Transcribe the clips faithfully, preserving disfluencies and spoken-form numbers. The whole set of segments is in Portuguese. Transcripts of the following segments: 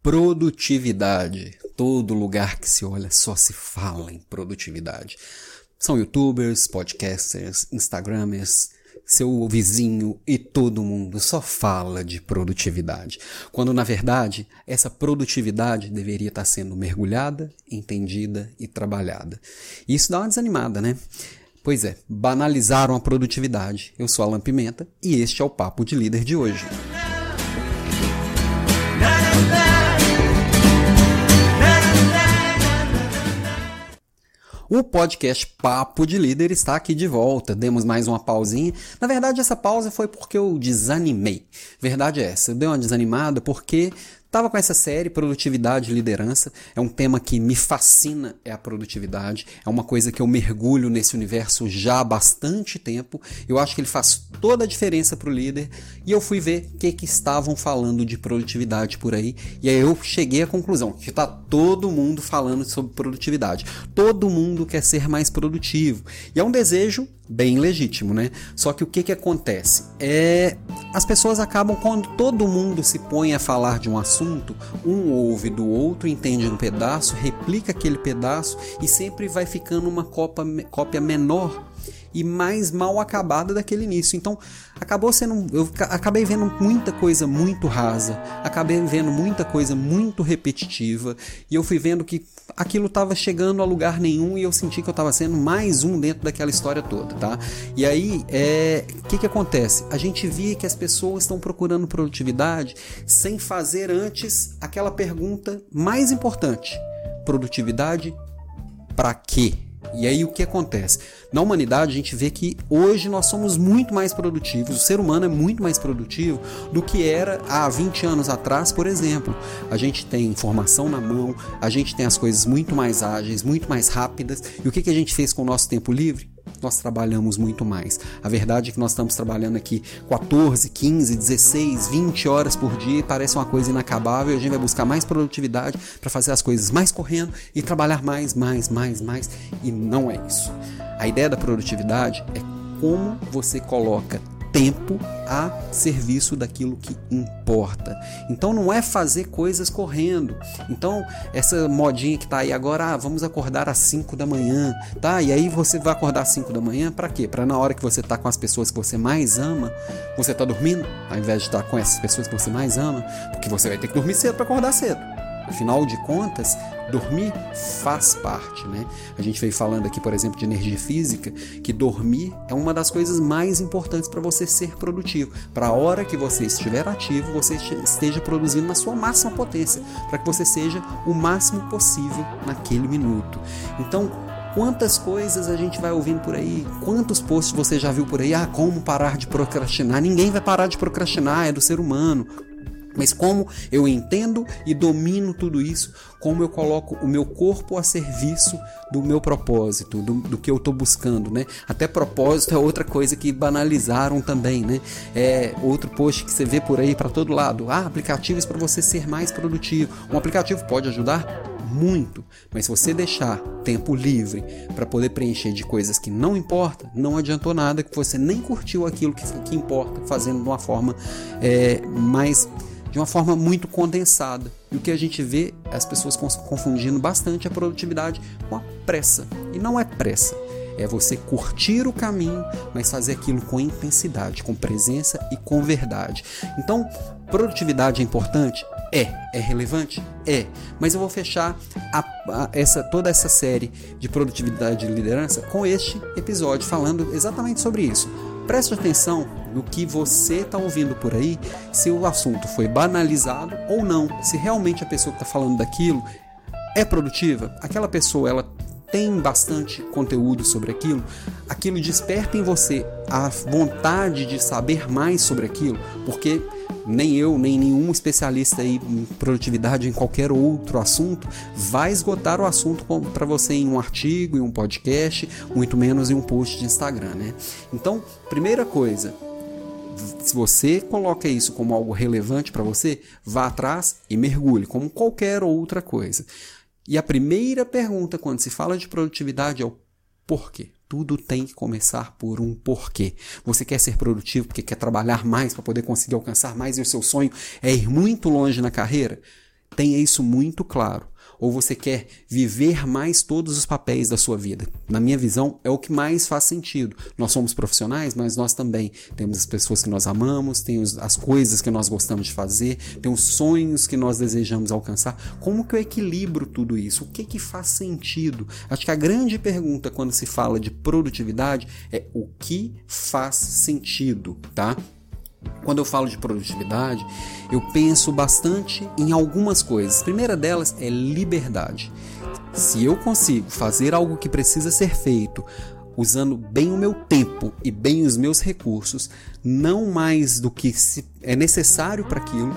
Produtividade. Todo lugar que se olha só se fala em produtividade. São youtubers, podcasters, instagramers, seu vizinho e todo mundo só fala de produtividade. Quando, na verdade, essa produtividade deveria estar sendo mergulhada, entendida e trabalhada. E isso dá uma desanimada, né? Pois é, banalizaram a produtividade. Eu sou Alan Pimenta e este é o Papo de Líder de hoje. O podcast Papo de Líder está aqui de volta, demos mais uma pausinha. Na verdade, essa pausa foi porque eu desanimei. Verdade é essa, eu dei uma desanimada porque estava com essa série Produtividade e Liderança. É um tema que me fascina, é a produtividade. É uma coisa que eu mergulho nesse universo já há bastante tempo. Eu acho que ele faz toda a diferença para o líder. E eu fui ver o que, que estavam falando de produtividade por aí. E aí eu cheguei à conclusão que está todo mundo falando sobre produtividade. Todo mundo quer ser mais produtivo. E é um desejo bem legítimo, né? Só que o que, que acontece? É, as pessoas acabam, quando todo mundo se põe a falar de um assunto, um ouve do outro, entende um pedaço, replica aquele pedaço e sempre vai ficando uma copa, cópia menor e mais mal acabada daquele início. Então, acabou sendo, eu acabei vendo muita coisa muito rasa, acabei vendo muita coisa muito repetitiva e eu fui vendo que aquilo estava chegando a lugar nenhum e eu senti que eu estava sendo mais um dentro daquela história toda, tá? E aí, é, que que acontece? A gente via que as pessoas estão procurando produtividade sem fazer antes aquela pergunta mais importante: produtividade para quê? E aí o que acontece? Na humanidade a gente vê que hoje nós somos muito mais produtivos, o ser humano é muito mais produtivo do que era há vinte anos atrás, por exemplo. A gente tem informação na mão, a gente tem as coisas muito mais ágeis, muito mais rápidas. E o que, que a gente fez com o nosso tempo livre? Nós trabalhamos muito mais. A verdade é que nós estamos trabalhando aqui quatorze, quinze, dezesseis, vinte horas por dia e parece uma coisa inacabável. A gente vai buscar mais produtividade para fazer as coisas mais correndo e trabalhar mais, mais, mais, mais. E não é isso. A ideia da produtividade é como você coloca tempo a serviço daquilo que importa. Então não é fazer coisas correndo. Então essa modinha que tá aí agora, ah, vamos acordar às cinco da manhã, tá? E aí você vai acordar às cinco da manhã para quê? Para na hora que você tá com as pessoas que você mais ama, você tá dormindo, ao invés de estar com essas pessoas que você mais ama, porque você vai ter que dormir cedo para acordar cedo. Afinal de contas, dormir faz parte, né? A gente veio falando aqui, por exemplo, de energia física, que dormir é uma das coisas mais importantes para você ser produtivo. Para a hora que você estiver ativo, você esteja produzindo na sua máxima potência, para que você seja o máximo possível naquele minuto. Então, quantas coisas a gente vai ouvindo por aí? Quantos posts você já viu por aí? Ah, como parar de procrastinar? Ninguém vai parar de procrastinar, é do ser humano. Mas como eu entendo e domino tudo isso, como eu coloco o meu corpo a serviço do meu propósito, do, do que eu estou buscando, né? Até propósito é outra coisa que banalizaram também, né? É outro post que você vê por aí para todo lado. Ah, aplicativos para você ser mais produtivo. Um aplicativo pode ajudar muito, mas se você deixar tempo livre para poder preencher de coisas que não importam, não adiantou nada, que você nem curtiu aquilo que, que importa, fazendo de uma forma é, mais... de uma forma muito condensada. E o que a gente vê é as pessoas confundindo bastante a produtividade com a pressa. E não é pressa. É você curtir o caminho, mas fazer aquilo com intensidade, com presença e com verdade. Então, produtividade é importante? É. É relevante? É. Mas eu vou fechar a, a, essa, toda essa série de produtividade e liderança com este episódio, falando exatamente sobre isso. Preste atenção no que você está ouvindo por aí, se o assunto foi banalizado ou não, se realmente a pessoa que está falando daquilo é produtiva, aquela pessoa ela tem bastante conteúdo sobre aquilo, aquilo desperta em você a vontade de saber mais sobre aquilo, porque nem eu, nem nenhum especialista aí em produtividade ou em qualquer outro assunto vai esgotar o assunto para você em um artigo, em um podcast, muito menos em um post de Instagram, né? Então, primeira coisa, se você coloca isso como algo relevante para você, vá atrás e mergulhe, como qualquer outra coisa. E a primeira pergunta quando se fala de produtividade é o porquê. Tudo tem que começar por um porquê. Você quer ser produtivo porque quer trabalhar mais para poder conseguir alcançar mais e o seu sonho é ir muito longe na carreira? Tenha isso muito claro. Ou você quer viver mais todos os papéis da sua vida? Na minha visão, é o que mais faz sentido. Nós somos profissionais, mas nós também temos as pessoas que nós amamos, temos as coisas que nós gostamos de fazer, temos os sonhos que nós desejamos alcançar. Como que eu equilibro tudo isso? O que que faz sentido? Acho que a grande pergunta quando se fala de produtividade é o que faz sentido, tá? Quando eu falo de produtividade, eu penso bastante em algumas coisas. A primeira delas é liberdade. Se eu consigo fazer algo que precisa ser feito, usando bem o meu tempo e bem os meus recursos, não mais do que é necessário para aquilo,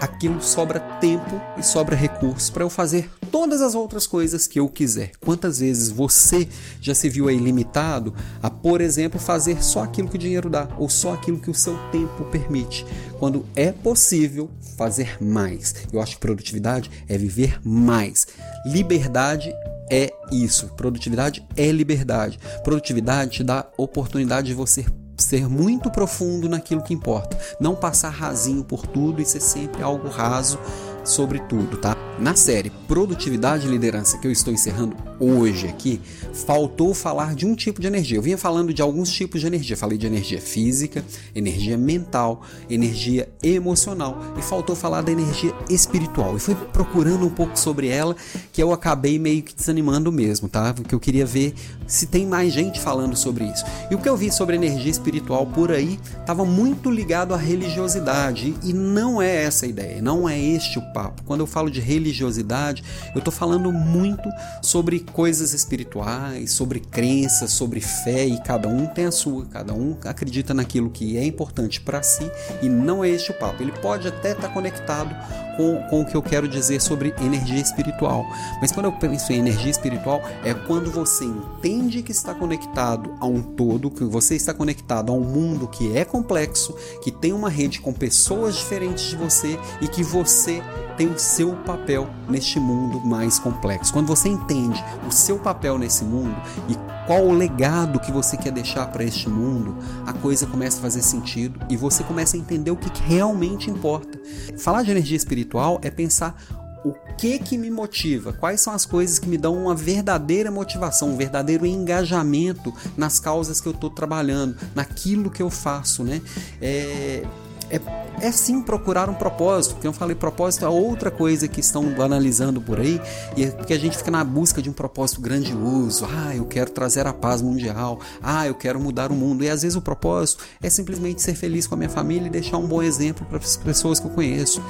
aquilo sobra tempo e sobra recursos para eu fazer todas as outras coisas que eu quiser. Quantas vezes você já se viu aí limitado a, por exemplo, fazer só aquilo que o dinheiro dá ou só aquilo que o seu tempo permite, quando é possível fazer mais? Eu acho que produtividade é viver mais. Liberdade é isso. Produtividade é liberdade. Produtividade te dá oportunidade de você ser muito profundo naquilo que importa, não passar rasinho por tudo e ser sempre algo raso sobre tudo, tá? Na série Produtividade e Liderança, que eu estou encerrando hoje aqui, faltou falar de um tipo de energia. Eu vinha falando de alguns tipos de energia. Falei de energia física, energia mental, energia emocional e faltou falar da energia espiritual. E fui procurando um pouco sobre ela, que eu acabei meio que desanimando mesmo, tá? Porque eu queria ver se tem mais gente falando sobre isso. E o que eu vi sobre energia espiritual por aí estava muito ligado à religiosidade e não é essa a ideia, não é este o papo. Quando eu falo de religiosidade, religiosidade, eu estou falando muito sobre coisas espirituais, sobre crenças, sobre fé, e cada um tem a sua, cada um acredita naquilo que é importante para si e não é este o papo. Ele pode até estar tá conectado com, com o que eu quero dizer sobre energia espiritual, mas quando eu penso em energia espiritual é quando você entende que está conectado a um todo, que você está conectado a um mundo que é complexo, que tem uma rede com pessoas diferentes de você e que você tem o seu papel neste mundo mais complexo. Quando você entende o seu papel nesse mundo e qual o legado que você quer deixar para este mundo, a coisa começa a fazer sentido e você começa a entender o que realmente importa. Falar de energia espiritual é pensar o que que me motiva, quais são as coisas que me dão uma verdadeira motivação, um verdadeiro engajamento nas causas que eu estou trabalhando, naquilo que eu faço, né? É... É, é sim procurar um propósito, porque eu falei propósito é outra coisa que estão analisando por aí, e é porque a gente fica na busca de um propósito grandioso. Ah, eu quero trazer a paz mundial, ah, eu quero mudar o mundo, e às vezes o propósito é simplesmente ser feliz com a minha família e deixar um bom exemplo para as pessoas que eu conheço.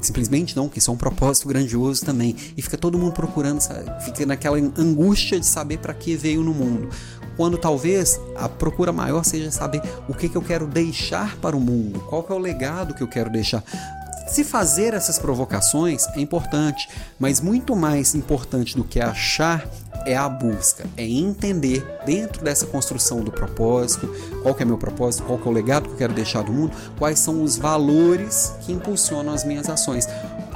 Simplesmente não, que isso é um propósito grandioso também, e fica todo mundo procurando, sabe? Fica naquela angústia de saber para que veio no mundo, quando talvez a procura maior seja saber o que, que eu quero deixar para o mundo, qual que é o legado que eu quero deixar. Se fazer essas provocações é importante, mas muito mais importante do que achar é a busca, é entender dentro dessa construção do propósito, qual que é meu propósito, qual que é o legado que eu quero deixar do mundo, quais são os valores que impulsionam as minhas ações,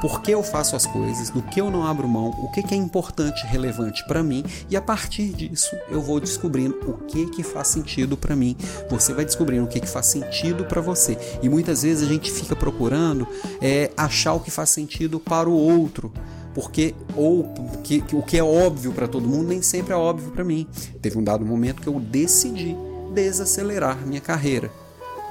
por que eu faço as coisas, do que eu não abro mão, o que que é importante e relevante para mim, e a partir disso eu vou descobrindo o que que faz sentido para mim. Você vai descobrindo o que que faz sentido para você, e muitas vezes a gente fica procurando é, achar o que faz sentido para o outro, porque ou que, que, o que é óbvio para todo mundo nem sempre é óbvio para mim. Teve um dado momento que eu decidi desacelerar minha carreira.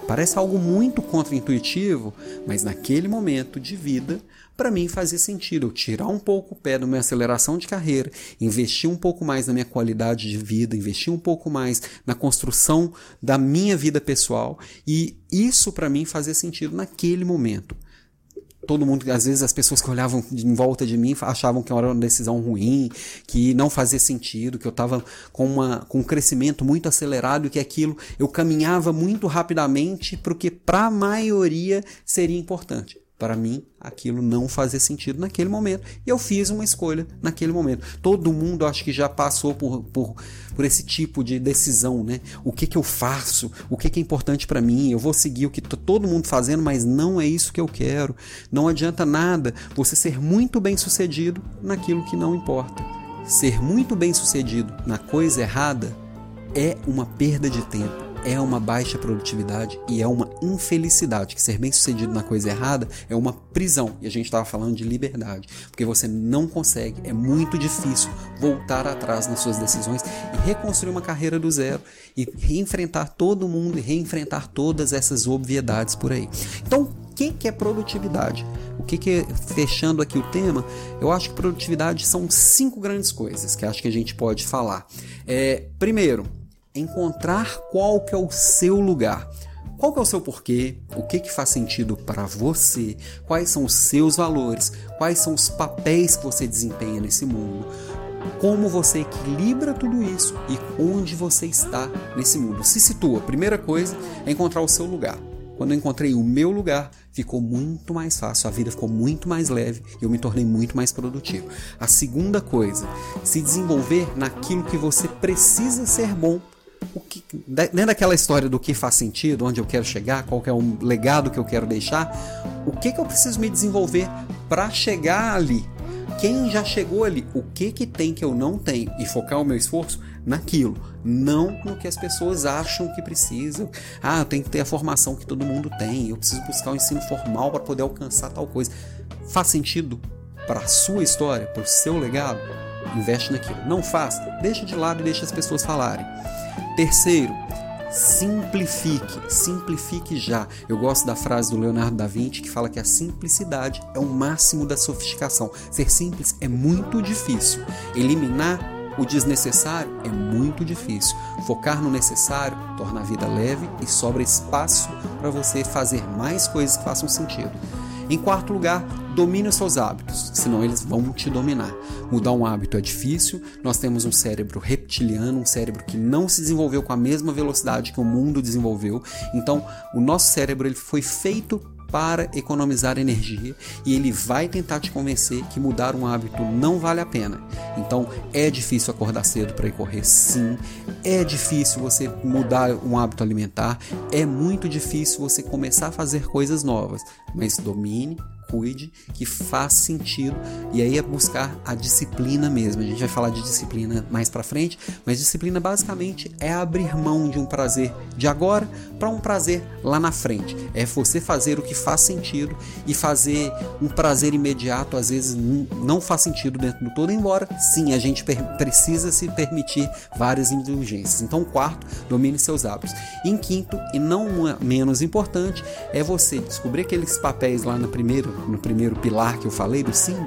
Parece algo muito contraintuitivo, mas naquele momento de vida, para mim fazia sentido eu tirar um pouco o pé da minha aceleração de carreira, investir um pouco mais na minha qualidade de vida, investir um pouco mais na construção da minha vida pessoal, e isso para mim fazia sentido naquele momento. Todo mundo, às vezes as pessoas que olhavam em volta de mim achavam que era uma decisão ruim, que não fazia sentido, que eu estava com, uma, com um crescimento muito acelerado e que aquilo eu caminhava muito rapidamente para o que para a maioria seria importante. Para mim, aquilo não fazia sentido naquele momento. E eu fiz uma escolha naquele momento. Todo mundo, acho que já passou por, por, por esse tipo de decisão, né? O que que eu faço? O que que é importante para mim? Eu vou seguir o que tá todo mundo fazendo, mas não é isso que eu quero. Não adianta nada você ser muito bem sucedido naquilo que não importa. Ser muito bem sucedido na coisa errada é uma perda de tempo. é uma baixa produtividade e é uma infelicidade, que ser bem sucedido na coisa errada é uma prisão, e a gente estava falando de liberdade, porque você não consegue, é muito difícil voltar atrás nas suas decisões e reconstruir uma carreira do zero e reenfrentar todo mundo e reenfrentar todas essas obviedades por aí. Então, o que que é produtividade? O que que, fechando aqui o tema, eu acho que produtividade são cinco grandes coisas que acho que a gente pode falar. É, primeiro, encontrar qual que é o seu lugar. Qual que é o seu porquê? O que que faz sentido para você? Quais são os seus valores? Quais são os papéis que você desempenha nesse mundo? Como você equilibra tudo isso e onde você está nesse mundo? Se situa. Primeira coisa é encontrar o seu lugar. Quando eu encontrei o meu lugar, ficou muito mais fácil, a vida ficou muito mais leve e eu me tornei muito mais produtivo. A segunda coisa, se desenvolver naquilo que você precisa ser bom. O que, dentro daquela história do que faz sentido, onde eu quero chegar, qual que é o legado que eu quero deixar, o que, que eu preciso me desenvolver para chegar ali? Quem já chegou ali, o que, que tem que eu não tenho? E focar o meu esforço naquilo, não no que as pessoas acham que precisam. Ah, eu tenho que ter a formação que todo mundo tem, eu preciso buscar um ensino formal para poder alcançar tal coisa. Faz sentido para a sua história, para o seu legado? Investe naquilo. Não faz? Deixa de lado e deixa as pessoas falarem. Terceiro, simplifique, simplifique já. Eu gosto da frase do Leonardo da Vinci que fala que a simplicidade é o máximo da sofisticação. Ser simples é muito difícil. Eliminar o desnecessário é muito difícil. Focar no necessário torna a vida leve e sobra espaço para você fazer mais coisas que façam sentido. Em quarto lugar, domine os seus hábitos, senão eles vão te dominar. Mudar um hábito é difícil, nós temos um cérebro reptiliano, um cérebro que não se desenvolveu com a mesma velocidade que o mundo desenvolveu. Então, o nosso cérebro ele foi feito para economizar energia e ele vai tentar te convencer que mudar um hábito não vale a pena. Então, é difícil acordar cedo para ir correr, sim. É difícil você mudar um hábito alimentar. É muito difícil você começar a fazer coisas novas. Mas domine, cuide, que faz sentido. E aí é buscar a disciplina mesmo. A gente vai falar de disciplina mais pra frente, mas disciplina basicamente é abrir mão de um prazer de agora para um prazer lá na frente. É você fazer o que faz sentido e fazer um prazer imediato às vezes não faz sentido dentro do todo, embora sim, a gente precisa se permitir várias indulgências. Então, quarto, domine seus hábitos. E em quinto, e não menos importante, é você descobrir aqueles papéis lá no primeiro no primeiro pilar que eu falei, do cinco,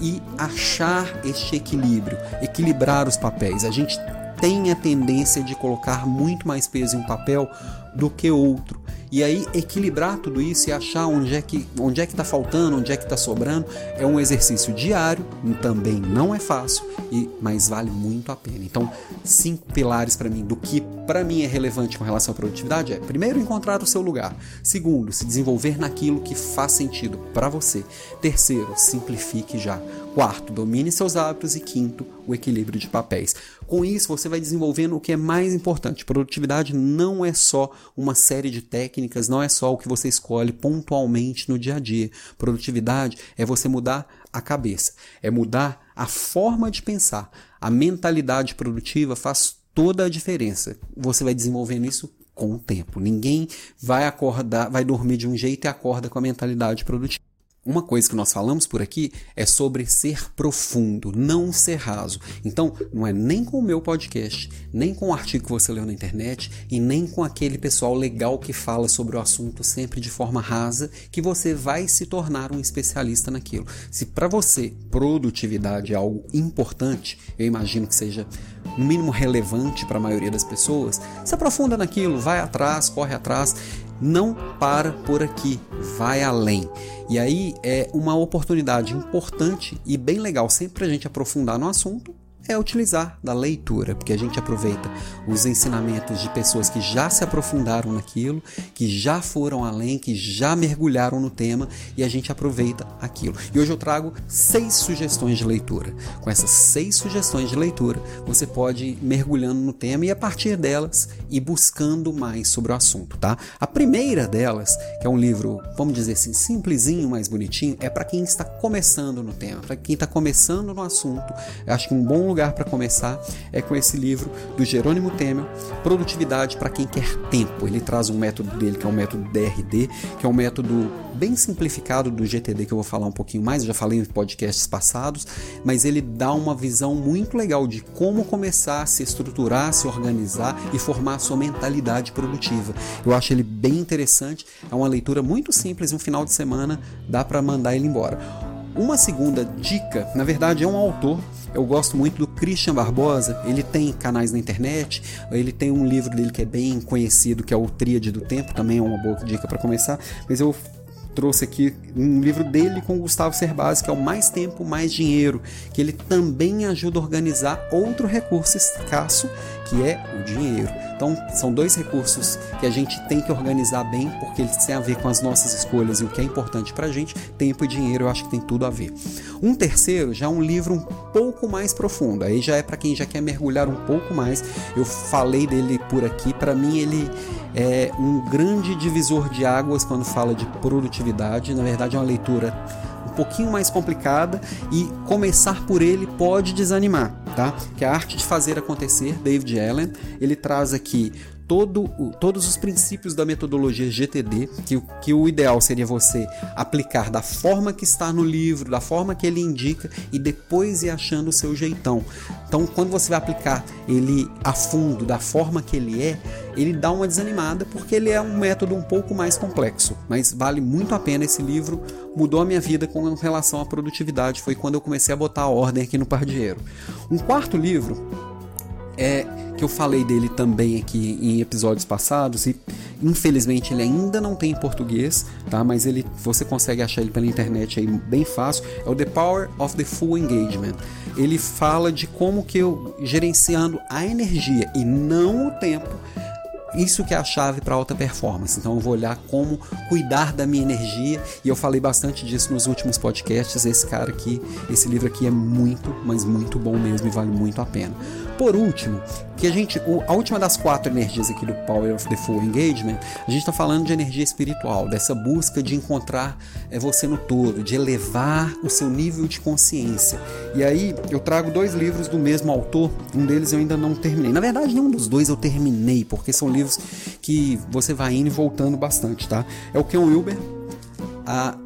e achar este equilíbrio, equilibrar os papéis. A gente tem a tendência de colocar muito mais peso em um papel do que outro. E aí, equilibrar tudo isso e achar onde é que onde é que está faltando, onde é que está sobrando, é um exercício diário, também não é fácil, e, mas vale muito a pena. Então, cinco pilares para mim, do que para mim é relevante com relação à produtividade é, primeiro, encontrar o seu lugar. Segundo, se desenvolver naquilo que faz sentido para você. Terceiro, simplifique já. Quarto, domine seus hábitos. E quinto, o equilíbrio de papéis. Com isso, você vai desenvolvendo o que é mais importante. Produtividade não é só uma série de técnicas, não é só o que você escolhe pontualmente no dia a dia. Produtividade é você mudar a cabeça, é mudar a forma de pensar. A mentalidade produtiva faz toda a diferença. Você vai desenvolvendo isso com o tempo. Ninguém vai acordar, vai dormir de um jeito e acorda com a mentalidade produtiva. Uma coisa que nós falamos por aqui é sobre ser profundo, não ser raso. Então, não é nem com o meu podcast, nem com o artigo que você leu na internet e nem com aquele pessoal legal que fala sobre o assunto sempre de forma rasa que você vai se tornar um especialista naquilo. Se para você produtividade é algo importante, eu imagino que seja no mínimo relevante para a maioria das pessoas, se aprofunda naquilo, vai atrás, corre atrás. Não para por aqui, vai além. E aí é uma oportunidade importante e bem legal sempre para a gente aprofundar no assunto é utilizar da leitura, porque a gente aproveita os ensinamentos de pessoas que já se aprofundaram naquilo, que já foram além, que já mergulharam no tema e a gente aproveita aquilo. E hoje eu trago seis sugestões de leitura. Com essas seis sugestões de leitura, você pode ir mergulhando no tema e a partir delas ir buscando mais sobre o assunto, tá? A primeira delas, que é um livro, vamos dizer assim, simplesinho, mas bonitinho, é para quem está começando no tema, para quem está começando no assunto. Eu acho que um bom lugar para começar é com esse livro do Jerônimo Temer, Produtividade para quem quer tempo. Ele traz um método dele, que é o método D R D, que é um método bem simplificado do G T D, que eu vou falar um pouquinho mais, eu já falei em podcasts passados, mas ele dá uma visão muito legal de como começar a se estruturar, se organizar e formar a sua mentalidade produtiva. Eu acho ele bem interessante, é uma leitura muito simples, um final de semana dá para mandar ele embora. Uma segunda dica, na verdade é um autor, eu gosto muito do Christian Barbosa, ele tem canais na internet, ele tem um livro dele que é bem conhecido, que é o Tríade do Tempo, também é uma boa dica para começar, mas eu trouxe aqui um livro dele com o Gustavo Cerbasi, que é o Mais Tempo, Mais Dinheiro, que ele também ajuda a organizar outro recurso escasso, que é o dinheiro. Então, são dois recursos que a gente tem que organizar bem, porque eles têm a ver com as nossas escolhas e o que é importante pra gente. Tempo e dinheiro, eu acho que tem tudo a ver. Um terceiro, já é um livro um pouco mais profundo, aí já é para quem já quer mergulhar um pouco mais. Eu falei dele por aqui, para mim ele é um grande divisor de águas quando fala de produtividade. Na verdade, é uma leitura um pouquinho mais complicada e começar por ele pode desanimar, tá? Que é A Arte de Fazer Acontecer, David Allen. Ele traz aqui todo, todos os princípios da metodologia G T D, que, que o ideal seria você aplicar da forma que está no livro, da forma que ele indica, e depois ir achando o seu jeitão. Então, quando você vai aplicar ele a fundo, da forma que ele é, ele dá uma desanimada, porque ele é um método um pouco mais complexo, mas vale muito a pena. Esse livro mudou a minha vida com relação à produtividade, foi quando eu comecei a botar a ordem aqui no pardieiro. Um quarto livro é que eu falei dele também aqui em episódios passados e infelizmente ele ainda não tem em português, tá? Mas ele, você consegue achar ele pela internet aí bem fácil, é o The Power of the Full Engagement. Ele fala de como que eu, gerenciando a energia e não o tempo, isso que é a chave para alta performance. Então eu vou olhar como cuidar da minha energia, e eu falei bastante disso nos últimos podcasts. Esse cara aqui, esse livro aqui é muito, mas muito bom mesmo e vale muito a pena. Por último, que a gente, a última das quatro energias aqui do Power of the Full Engagement, a gente está falando de energia espiritual, dessa busca de encontrar é, você no todo, de elevar o seu nível de consciência. E aí eu trago dois livros do mesmo autor, um deles eu ainda não terminei. Na verdade, nenhum dos dois eu terminei, porque são livros que você vai indo e voltando bastante, tá? É o Ken Wilber, a,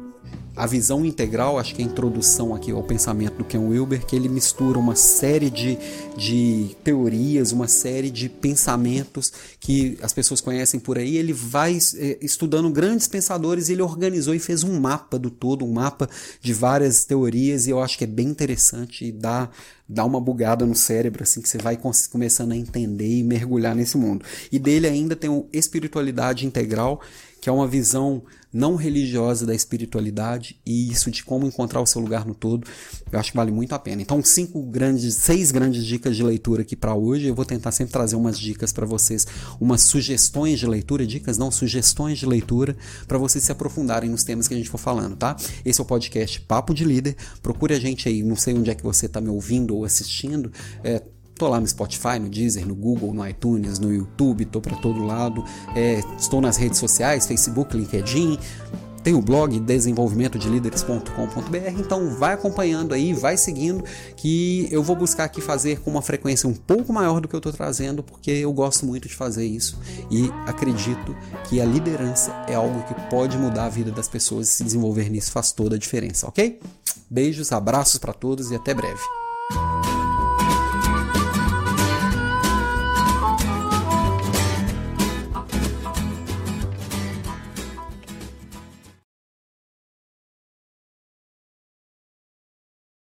a visão integral, acho que é a introdução aqui ao pensamento do Ken Wilber, que ele mistura uma série de, de teorias, uma série de pensamentos que as pessoas conhecem por aí. Ele vai é, estudando grandes pensadores, ele organizou e fez um mapa do todo, um mapa de várias teorias, e eu acho que é bem interessante e dá... dá uma bugada no cérebro, assim, que você vai começando a entender e mergulhar nesse mundo. E dele ainda tem o Espiritualidade Integral, que é uma visão não religiosa da espiritualidade, e isso de como encontrar o seu lugar no todo, eu acho que vale muito a pena. Então, cinco grandes, seis grandes dicas de leitura aqui para hoje. Eu vou tentar sempre trazer umas dicas para vocês, umas sugestões de leitura, dicas não, sugestões de leitura, para vocês se aprofundarem nos temas que a gente for falando, tá? Esse é o podcast Papo de Líder. Procure a gente aí, não sei onde é que você está me ouvindo ou assistindo, é, tô lá no Spotify, no Deezer, no Google, no iTunes, no YouTube, tô para todo lado, é, estou nas redes sociais, Facebook, LinkedIn, tem o blog desenvolvimento de líderes ponto com ponto b r, então vai acompanhando aí, vai seguindo, que eu vou buscar aqui fazer com uma frequência um pouco maior do que eu tô trazendo, porque eu gosto muito de fazer isso e acredito que a liderança é algo que pode mudar a vida das pessoas, e se desenvolver nisso faz toda a diferença, ok? Beijos, abraços para todos e até breve.